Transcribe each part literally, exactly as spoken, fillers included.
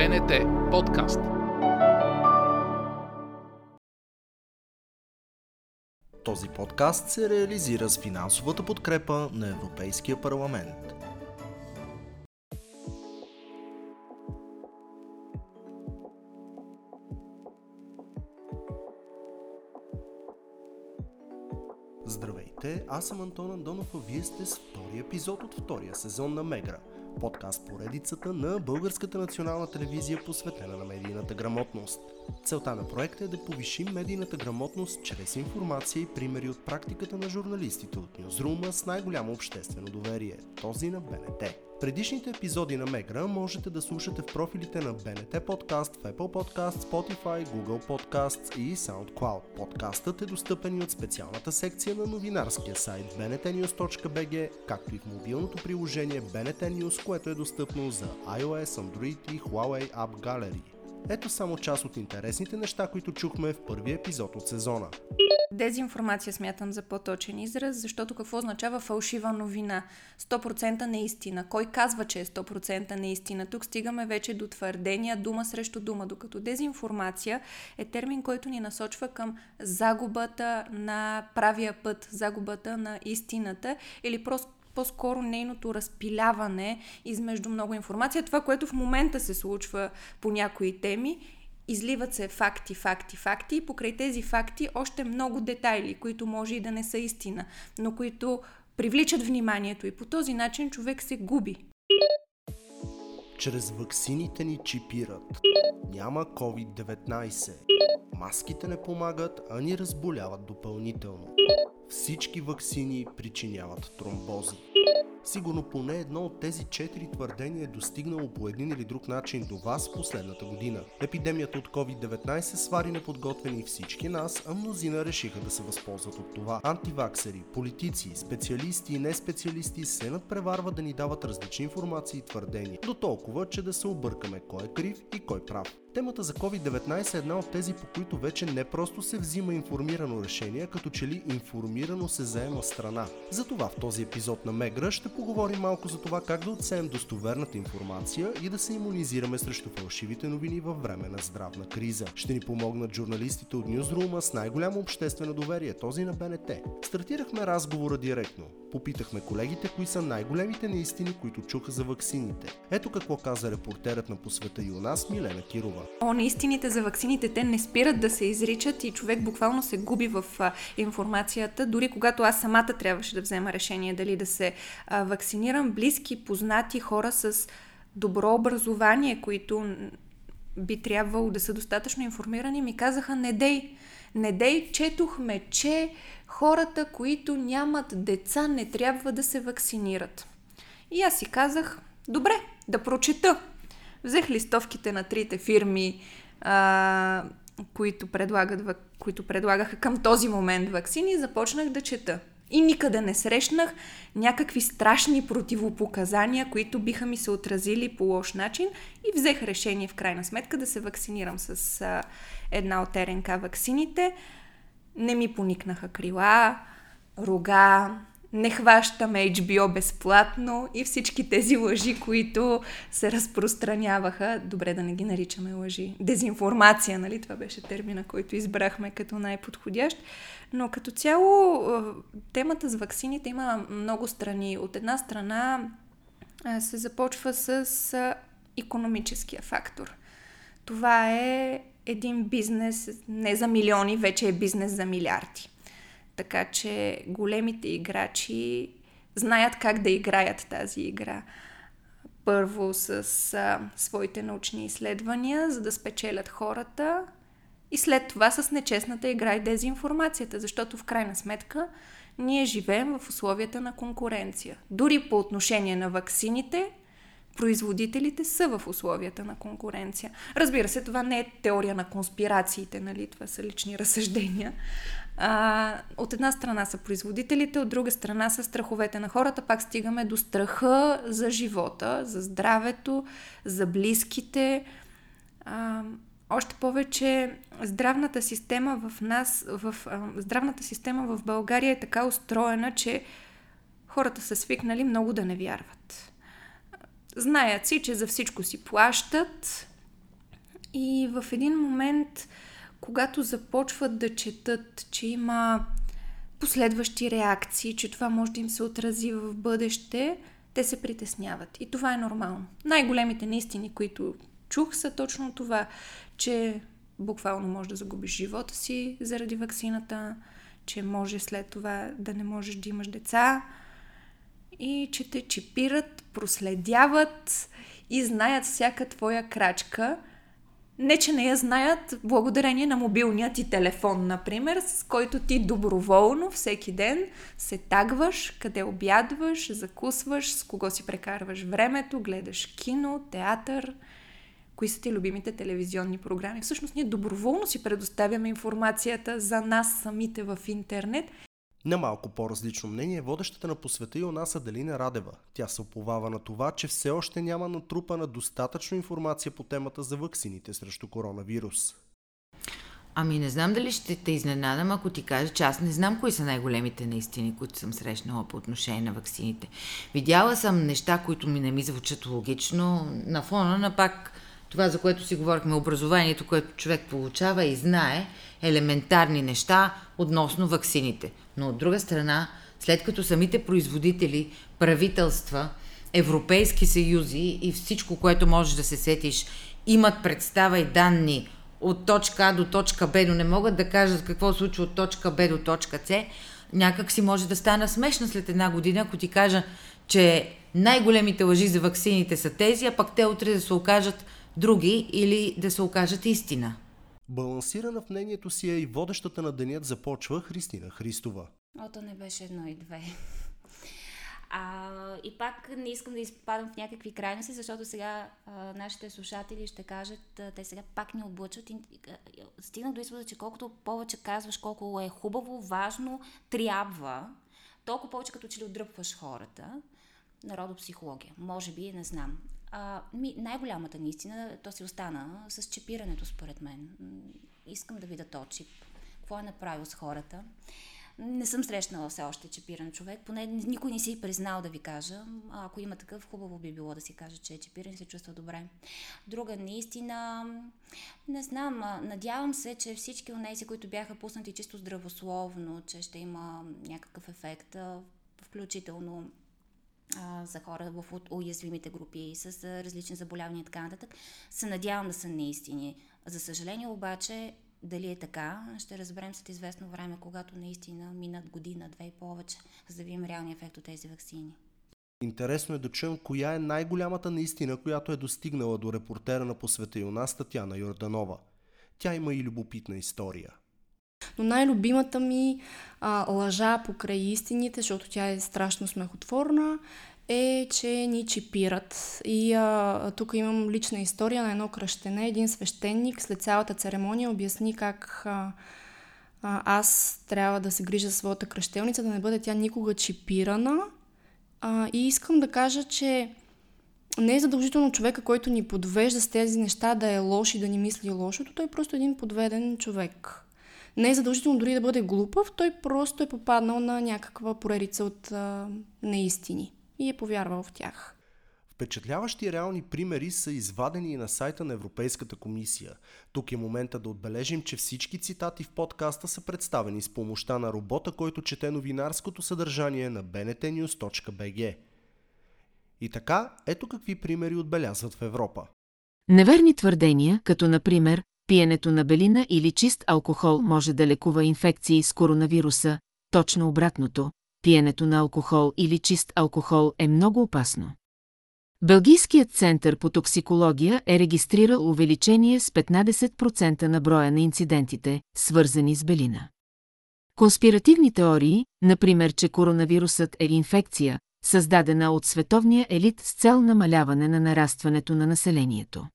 би ен ти Podcast. Този подкаст се реализира с финансовата подкрепа на Европейския парламент. Здравейте, аз съм Антон Андонов, а вие сте с втори епизод от втория сезон на Мегра Подкаст, поредицата на Българската национална телевизия, посветена на медийната грамотност. Целта на проекта е да повишим медийната грамотност чрез информация и примери от практиката на журналистите от Нюзрума с най-голямо обществено доверие, този на БНТ. Предишните епизоди на Мегра можете да слушате в профилите на би ен ти Podcast, в Apple Podcasts, Spotify, Google Podcasts и SoundCloud. Подкастът е достъпен и от специалната секция на новинарския сайт би ен ти нюз точка би джи, както и в мобилното приложение би ен ти News, което е достъпно за iOS, Android и Huawei App Gallery. Ето само част от интересните неща, които чухме в първия епизод от сезона. Дезинформация смятам за по-точен израз, защото какво означава фалшива новина? сто процента неистина. Кой казва, че е сто процента неистина? Тук стигаме вече до твърдения дума срещу дума, докато дезинформация е термин, който ни насочва към загубата на правия път, загубата на истината или просто по-скоро нейното разпиляване измежду много информация. Това, което в момента се случва по някои теми, изливат се факти, факти, факти и покрай тези факти още много детайли, които може и да не са истина, но които привличат вниманието и по този начин човек се губи. Чрез ваксините ни чипират. Няма ковид деветнайсет. Маските не помагат, а ни разболяват допълнително. Всички ваксини причиняват тромбози. Сигурно поне едно от тези четири твърдения е достигнало по един или друг начин до вас последната година. Епидемията от ковид деветнайсет свари неподготвени всички нас, а мнозина решиха да се възползват от това. Антиваксери, политици, специалисти и неспециалисти се надпреварват да ни дават различни информации и твърдения. До толкова, че да се объркаме кой е крив и кой прав. Темата за ковид деветнайсет е една от тези, по които вече не просто се взима информирано решение, като че ли информирано се заема страна. Затова в този епизод на Мегра ще поговорим малко за това как да отсеем достоверната информация и да се имунизираме срещу фалшивите новини във време на здравна криза. Ще ни помогнат журналистите от Нюзрума с най-голямо обществено доверие, този на БНТ. Стартирахме разговора директно. Попитахме колегите, кои са най-големите неистини, които чуха за ваксините. Ето какво каза репортерът на Посвета Йоанна Милена Кирова. О, неистините за ваксините, те не спират да се изричат и човек буквално се губи в а, информацията. Дори когато аз самата трябваше да взема решение дали да се а, ваксинирам, близки, познати, хора с добро образование, които би трябвало да са достатъчно информирани, ми казаха не дей. Не дей, четохме, че хората, които нямат деца, не трябва да се ваксинират. И аз си казах, добре, да прочета. Взех листовките на трите фирми, а, които, предлагат, които предлагаха към този момент ваксини, и започнах да чета. И никъде не срещнах някакви страшни противопоказания, които биха ми се отразили по лош начин, и взех решение в крайна сметка да се вакцинирам с а, една от РНК ваксините. Не ми поникнаха крила, рога, не хващаме ейч би о безплатно и всички тези лъжи, които се разпространяваха. Добре, да не ги наричаме лъжи. Дезинформация, нали? Това беше термина, който избрахме като най-подходящ. Но като цяло темата с ваксините има много страни. От една страна се започва с икономическия фактор. Това е един бизнес не за милиони, вече е бизнес за милиарди. Така че големите играчи знаят как да играят тази игра. Първо с а, своите научни изследвания, за да спечелят хората, и след това с нечестната игра и дезинформацията, защото в крайна сметка ние живеем в условията на конкуренция. Дори по отношение на ваксините, производителите са в условията на конкуренция. Разбира се, това не е теория на конспирациите, нали? Това са лични разсъждения. А, от една страна са производителите, от друга страна са страховете на хората. Пак стигаме до страха за живота, за здравето, за близките. А, още повече здравната система в нас, в, а, здравната система в България е така устроена, че хората са свикнали много да не вярват. Знаят си, че за всичко си плащат, И в един момент, когато започват да четат, че има последващи реакции, че това може да им се отрази в бъдеще, те се притесняват. И това е нормално. Най-големите неистини, които чух, са точно това, че буквално може да загубиш живота си заради ваксината, че може след това да не можеш да имаш деца и че те чипират, проследяват и знаят всяка твоя крачка. Не, че не я знаят благодарение на мобилния ти телефон, например, с който ти доброволно всеки ден се тагваш, къде обядваш, закусваш, с кого си прекарваш времето, гледаш кино, театър, кои са ти любимите телевизионни програми. Всъщност ние доброволно си предоставяме информацията за нас самите в интернет. На малко по-различно мнение водещата на посвета и у нас е Далина Радева. Тя се уповава на това, че все още няма натрупана достатъчно информация по темата за ваксините срещу коронавирус. Ами не знам дали ще те изненадам, ако ти кажа, че аз не знам кои са най-големите наистина, които съм срещнала по отношение на ваксините. Видяла съм неща, които ми не ми звучат логично, на фона на пак това, за което си говорихме, образованието, което човек получава и знае елементарни неща относно ваксините. Но от друга страна, след като самите производители, правителства, европейски съюзи и всичко, което можеш да се сетиш, имат представа и данни от точка А до точка Б, но не могат да кажат какво се случва от точка Б до точка С, някак си може да стана смешна след една година, ако ти кажа, че най-големите лъжи за ваксините са тези, а пък те утре да се окажат други или да се окажат истина. Балансирана в мнението си е и водещата на денят започва Христина Христова. Ото не беше едно и две. А, и пак не искам да изпадам в някакви крайности, защото сега а, нашите слушатели ще кажат, а, те сега пак ни облъчват. Стигнах до извода, че колкото повече казваш колко е хубаво, важно, трябва, толкова повече като че ли отдръпваш хората. Народопсихология. Може би, не знам. А, ми, най-голямата наистина, то си остана с чипирането, според мен. Искам да видя то чип. Какво е направил с хората? Не съм срещнала все още чипиран човек. Поне никой не си признал да ви кажа. А, ако има такъв, хубаво би било да си каже, че е чипиран и се чувства добре. Друга наистина, не знам, надявам се, че всички от тези, които бяха пуснати чисто здравословно, че ще има някакъв ефект, включително за хора в уязвимите групи с различни заболявания и така нататък, се надявам да са неистини. За съжаление обаче, дали е така, ще разберем след известно време, когато наистина минат година, две и повече, за да видим реалния ефект от тези ваксини. Интересно е да чуем коя е най-голямата неистина, която е достигнала до репортера на посвета и у нас Татяна Йорданова. Тя има и любопитна история. Но най-любимата ми а, лъжа покрай истините, защото тя е страшно смехотворна, е, че ни чипират. И а, тук имам лична история на едно кръщене. Един свещеник след цялата церемония обясни как а, а, аз трябва да се грижа за своята кръщелница, да не бъде тя никога чипирана. А, и искам да кажа, че не е задължително човека, който ни подвежда с тези неща, да е лош и да ни мисли лошото. Той е просто един подведен човек. Не е задължително дори да бъде глупав, той просто е попаднал на някаква поредица от а, неистини и е повярвал в тях. Впечатляващи реални примери са извадени и на сайта на Европейската комисия. Тук е момента да отбележим, че всички цитати в подкаста са представени с помощта на робота, който чете новинарското съдържание на би ен ти нюз точка би джи. И така, ето какви примери отбелязват в Европа. Неверни твърдения, като например пиенето на белина или чист алкохол може да лекува инфекции с коронавируса, точно обратното, пиенето на алкохол или чист алкохол е много опасно. Белгийският център по токсикология е регистрирал увеличение с петнадесет процента на броя на инцидентите, свързани с белина. Конспиративни теории, например, че коронавирусът е инфекция, създадена от световния елит с цел намаляване на нарастването на населението.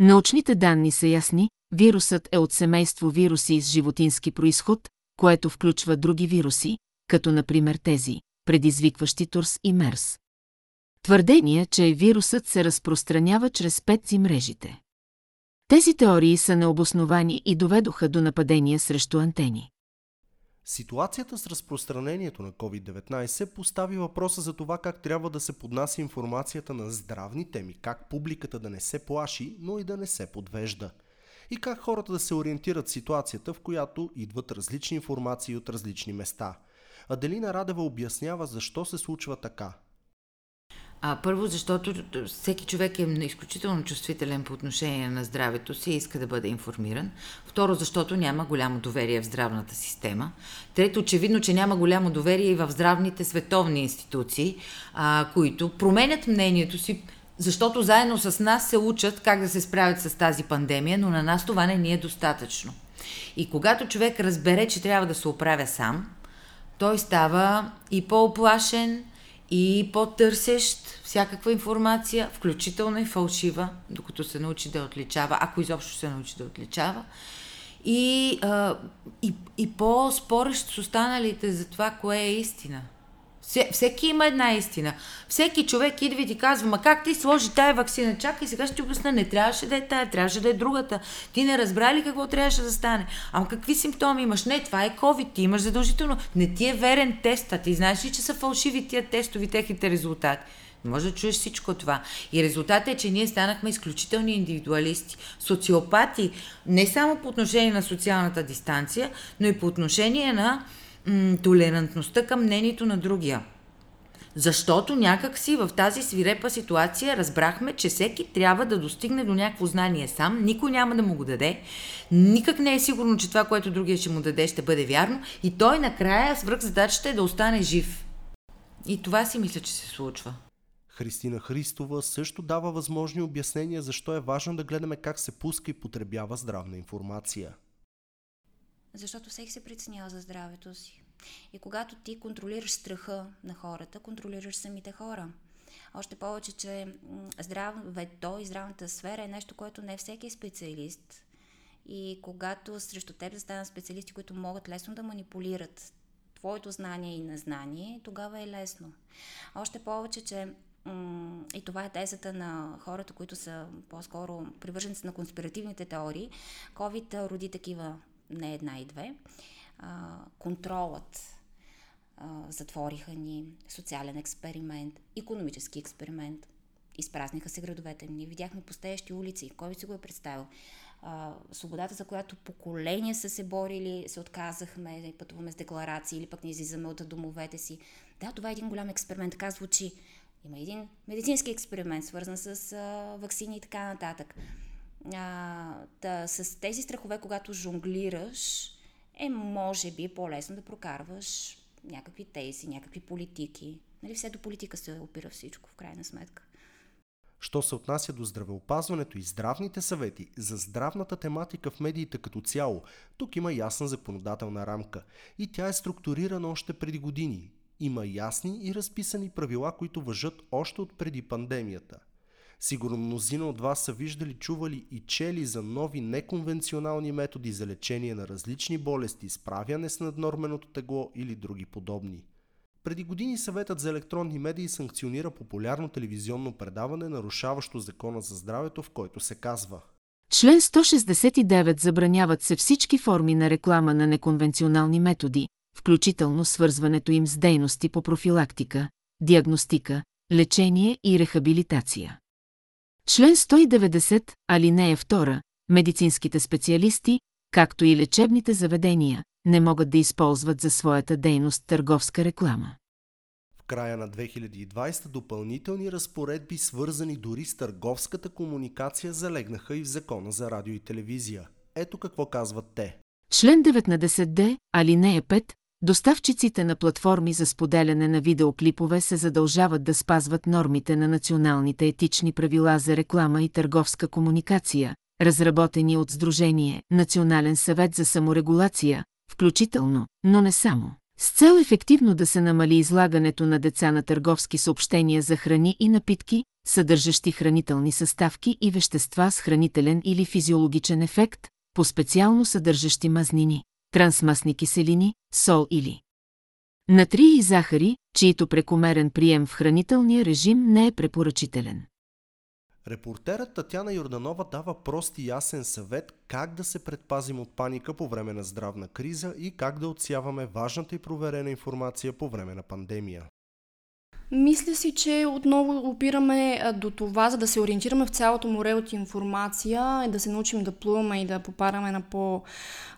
Научните данни са ясни, вирусът е от семейство вируси с животински произход, което включва други вируси, като например тези, предизвикващи ТУРС и МЕРС. Твърдения, че вирусът се разпространява чрез пет джи мрежите. Тези теории са необосновани и доведоха до нападения срещу антени. Ситуацията с разпространението на ковид деветнайсет постави въпроса за това как трябва да се поднася информацията на здравни теми, как публиката да не се плаши, но и да не се подвежда. И как хората да се ориентират в ситуацията, в която идват различни информации от различни места. А Далина Радева обяснява защо се случва така. А, първо, защото всеки човек е изключително чувствителен по отношение на здравето си и иска да бъде информиран. Второ, защото няма голямо доверие в здравната система. Трето, очевидно, че няма голямо доверие и в здравните световни институции, а, които променят мнението си, защото заедно с нас се учат как да се справят с тази пандемия, но на нас това не ни е достатъчно. И когато човек разбере, че трябва да се оправя сам, той става и по-оплашен, и по-търсещ всякаква информация, включително и фалшива, докато се научи да отличава, ако изобщо се научи да отличава, и, а, и, и по-спорещ с останалите за това, кое е истина. Всеки има една истина. Всеки човек идва и ти казва: ма как ти сложи тая ваксина? Чакай, сега ще ти обясна, не трябваше да е тая, трябваше да е другата. Ти не разбра ли какво трябваше да стане? Ама какви симптоми имаш? Не, това е COVID, ти имаш задължително. Не ти е верен тестът. Ти знаеш ли, че са фалшиви тия тестови, техните резултати? Може да чуеш всичко това. И резултатът е, че ние станахме изключителни индивидуалисти, социопати, не само по отношение на социалната дистанция, но и по отношение на толерантността към мнението на другия. Защото някак си в тази свирепа ситуация разбрахме, че всеки трябва да достигне до някакво знание сам, никой няма да му го даде, никак не е сигурно, че това, което другия ще му даде, ще бъде вярно и той накрая свръхзадачата е да остане жив. И това си мисля, че се случва. Христина Христова също дава възможни обяснения защо е важно да гледаме как се пуска и потребява здравна информация. Защото всеки се притеснява за здравето си. И когато ти контролираш страха на хората, контролираш самите хора. Още повече, че здравето и здравната сфера е нещо, което не всеки е специалист. И когато срещу теб застанат специалисти, които могат лесно да манипулират твоето знание и незнание, тогава е лесно. Още повече, че и това е тезата на хората, които са по-скоро привърженици на конспиративните теории, COVID роди такива не една и две. А, контролът а, затвориха ни, социален експеримент, икономически експеримент. Изпразниха се градовете. Ние видяхме пустеещи улици. Кой би си го е представил? А, свободата, за която поколения са се борили, се отказахме, да пътуваме с декларации или пък не излизаме от домовете си. Да, това е един голям експеримент. Така звучи. Има един медицински експеримент, свързан с а, ваксини и така нататък. А, да, с тези страхове, когато жонглираш, е може би по-лесно да прокарваш някакви тези, някакви политики. Нали, все до политика се опира всичко, в крайна сметка. Що се отнася до здравеопазването и здравните съвети за здравната тематика в медиите като цяло, тук има ясна законодателна рамка и тя е структурирана още преди години. Има ясни и разписани правила, които важат още от преди пандемията. Сигурно мнозина от вас са виждали, чували и чели за нови неконвенционални методи за лечение на различни болести, справяне с наднорменото тегло или други подобни. Преди години Съветът за електронни медии санкционира популярно телевизионно предаване, нарушаващо Закона за здравето, в който се казва: Член сто шестдесет и девет забраняват се всички форми на реклама на неконвенционални методи, включително свързването им с дейности по профилактика, диагностика, лечение и рехабилитация. Член сто и деветдесет, алинея втора, медицинските специалисти, както и лечебните заведения, не могат да използват за своята дейност търговска реклама. В края на две хиляди и двайсета допълнителни разпоредби, свързани дори с търговската комуникация, залегнаха и в Закона за радио и телевизия. Ето какво казват те. Член деветнайсет д, алинея пет, доставчиците на платформи за споделяне на видеоклипове се задължават да спазват нормите на националните етични правила за реклама и търговска комуникация, разработени от Сдружение Национален съвет за саморегулация, включително, но не само. С цел ефективно да се намали излагането на деца на търговски съобщения за храни и напитки, съдържащи хранителни съставки и вещества с хранителен или физиологичен ефект, по-специално съдържащи мазнини, трансмастни киселини, сол или натрий и захари, чието прекомерен прием в хранителния режим не е препоръчителен. Репортерът Татяна Йорданова дава прост и ясен съвет как да се предпазим от паника по време на здравна криза и как да отсяваме важната и проверена информация по време на пандемия. Мисля си, че отново опираме до това, за да се ориентираме в цялото море от информация и да се научим да плуваме и да попадаме на по,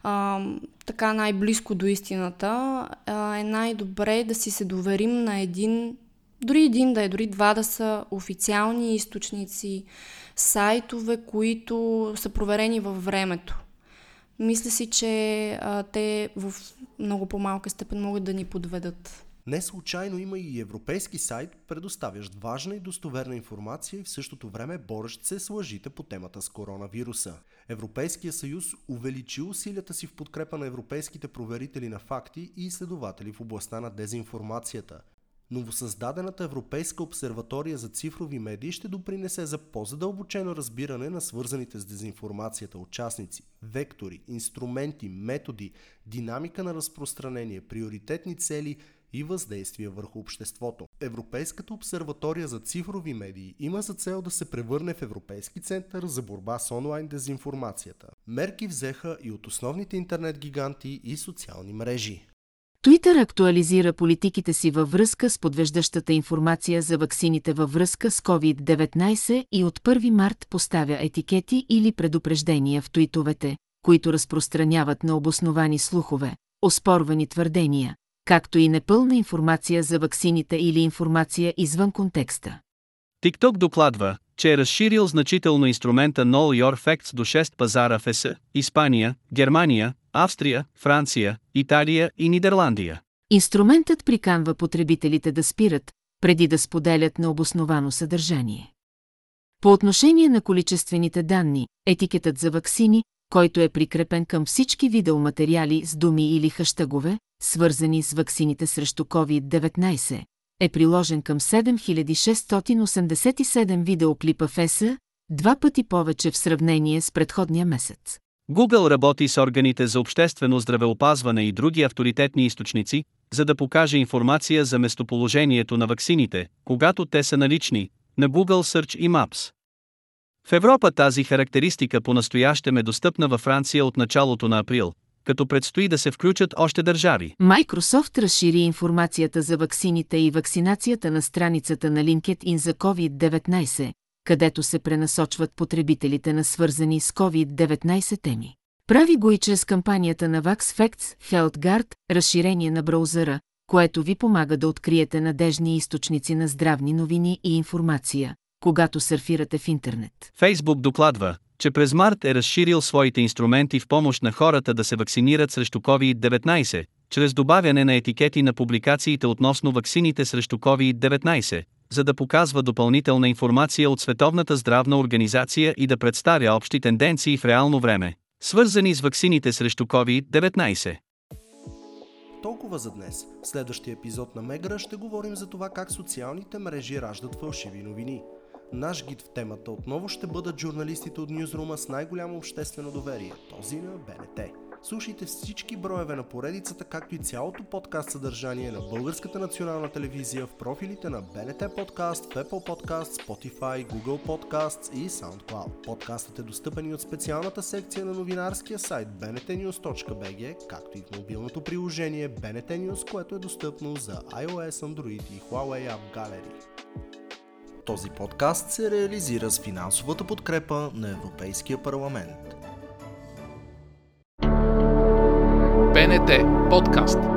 а, така най-близко до истината. А, е най-добре да си се доверим на един, дори един да е, дори два да са официални източници, сайтове, които са проверени във времето. Мисля си, че а, те в много по-малка степен могат да ни подведат. Не случайно има и европейски сайт, предоставящ важна и достоверна информация и в същото време борещ се с лъжите по темата с коронавируса. Европейския съюз увеличи усилията си в подкрепа на европейските проверители на факти и изследователи в областта на дезинформацията. Новосъздадената Европейска обсерватория за цифрови медии ще допринесе за по-задълбочено разбиране на свързаните с дезинформацията участници, вектори, инструменти, методи, динамика на разпространение, приоритетни цели и въздействие върху обществото. Европейската обсерватория за цифрови медии има за цел да се превърне в Европейски център за борба с онлайн дезинформацията. Мерки взеха и от основните интернет гиганти и социални мрежи. Twitter актуализира политиките си във връзка с подвеждащата информация за ваксините във връзка с ковид деветнайсет и от първи март поставя етикети или предупреждения в твитовете, които разпространяват необосновани слухове, оспорвани твърдения, както и непълна информация за ваксините или информация извън контекста. TikTok докладва, че е разширил значително инструмента Know Your Facts до шест пазара в ЕС, Испания, Германия, Австрия, Франция, Италия и Нидерландия. Инструментът приканва потребителите да спират, преди да споделят необосновано съдържание. По отношение на количествените данни, етикетът за ваксини, който е прикрепен към всички видеоматериали с думи или хаштагове, свързани с ваксините срещу ковид деветнайсет, е приложен към седем хиляди шестстотин осемдесет и седем видеоклипа в ЕС, два пъти повече в сравнение с предходния месец. Google работи с органите за обществено здравеопазване и други авторитетни източници, за да покаже информация за местоположението на ваксините, когато те са налични, на Google Search и Maps. В Европа тази характеристика понастоящем е достъпна във Франция от началото на април, като предстои да се включат още държави. Microsoft разшири информацията за ваксините и вакцинацията на страницата на LinkedIn за ковид деветнайсет, където се пренасочват потребителите на свързани с ковид деветнайсет теми. Прави го и чрез кампанията на VaxFacts HealthGuard, разширение на браузъра, което ви помага да откриете надежни източници на здравни новини и информация, когато сърфирате в интернет. Фейсбук докладва, че през март е разширил своите инструменти в помощ на хората да се вакцинират срещу ковид деветнайсет, чрез добавяне на етикети на публикациите относно ваксините срещу ковид деветнайсет, за да показва допълнителна информация от Световната здравна организация и да представя общи тенденции в реално време, свързани с ваксините срещу ковид деветнайсет. Толкова за днес. В следващия епизод на Мегра ще говорим за това как социалните мрежи раждат фалшиви новини. Наш гид в темата отново ще бъдат журналистите от Нюзрума с най-голямо обществено доверие, този на Б Н Т. Слушайте всички броеве на поредицата, както и цялото подкаст съдържание на Българската национална телевизия в профилите на Б Н Т Podcast, Apple Podcasts, Spotify, Google Podcasts и SoundCloud. Подкастът е достъпен и от специалната секция на новинарския сайт би ен ти нюз точка би джи, както и в мобилното приложение би ен ти News, което е достъпно за iOS, Android и Huawei App Gallery. Този подкаст се реализира с финансовата подкрепа на Европейския парламент. Б Н Т Подкаст.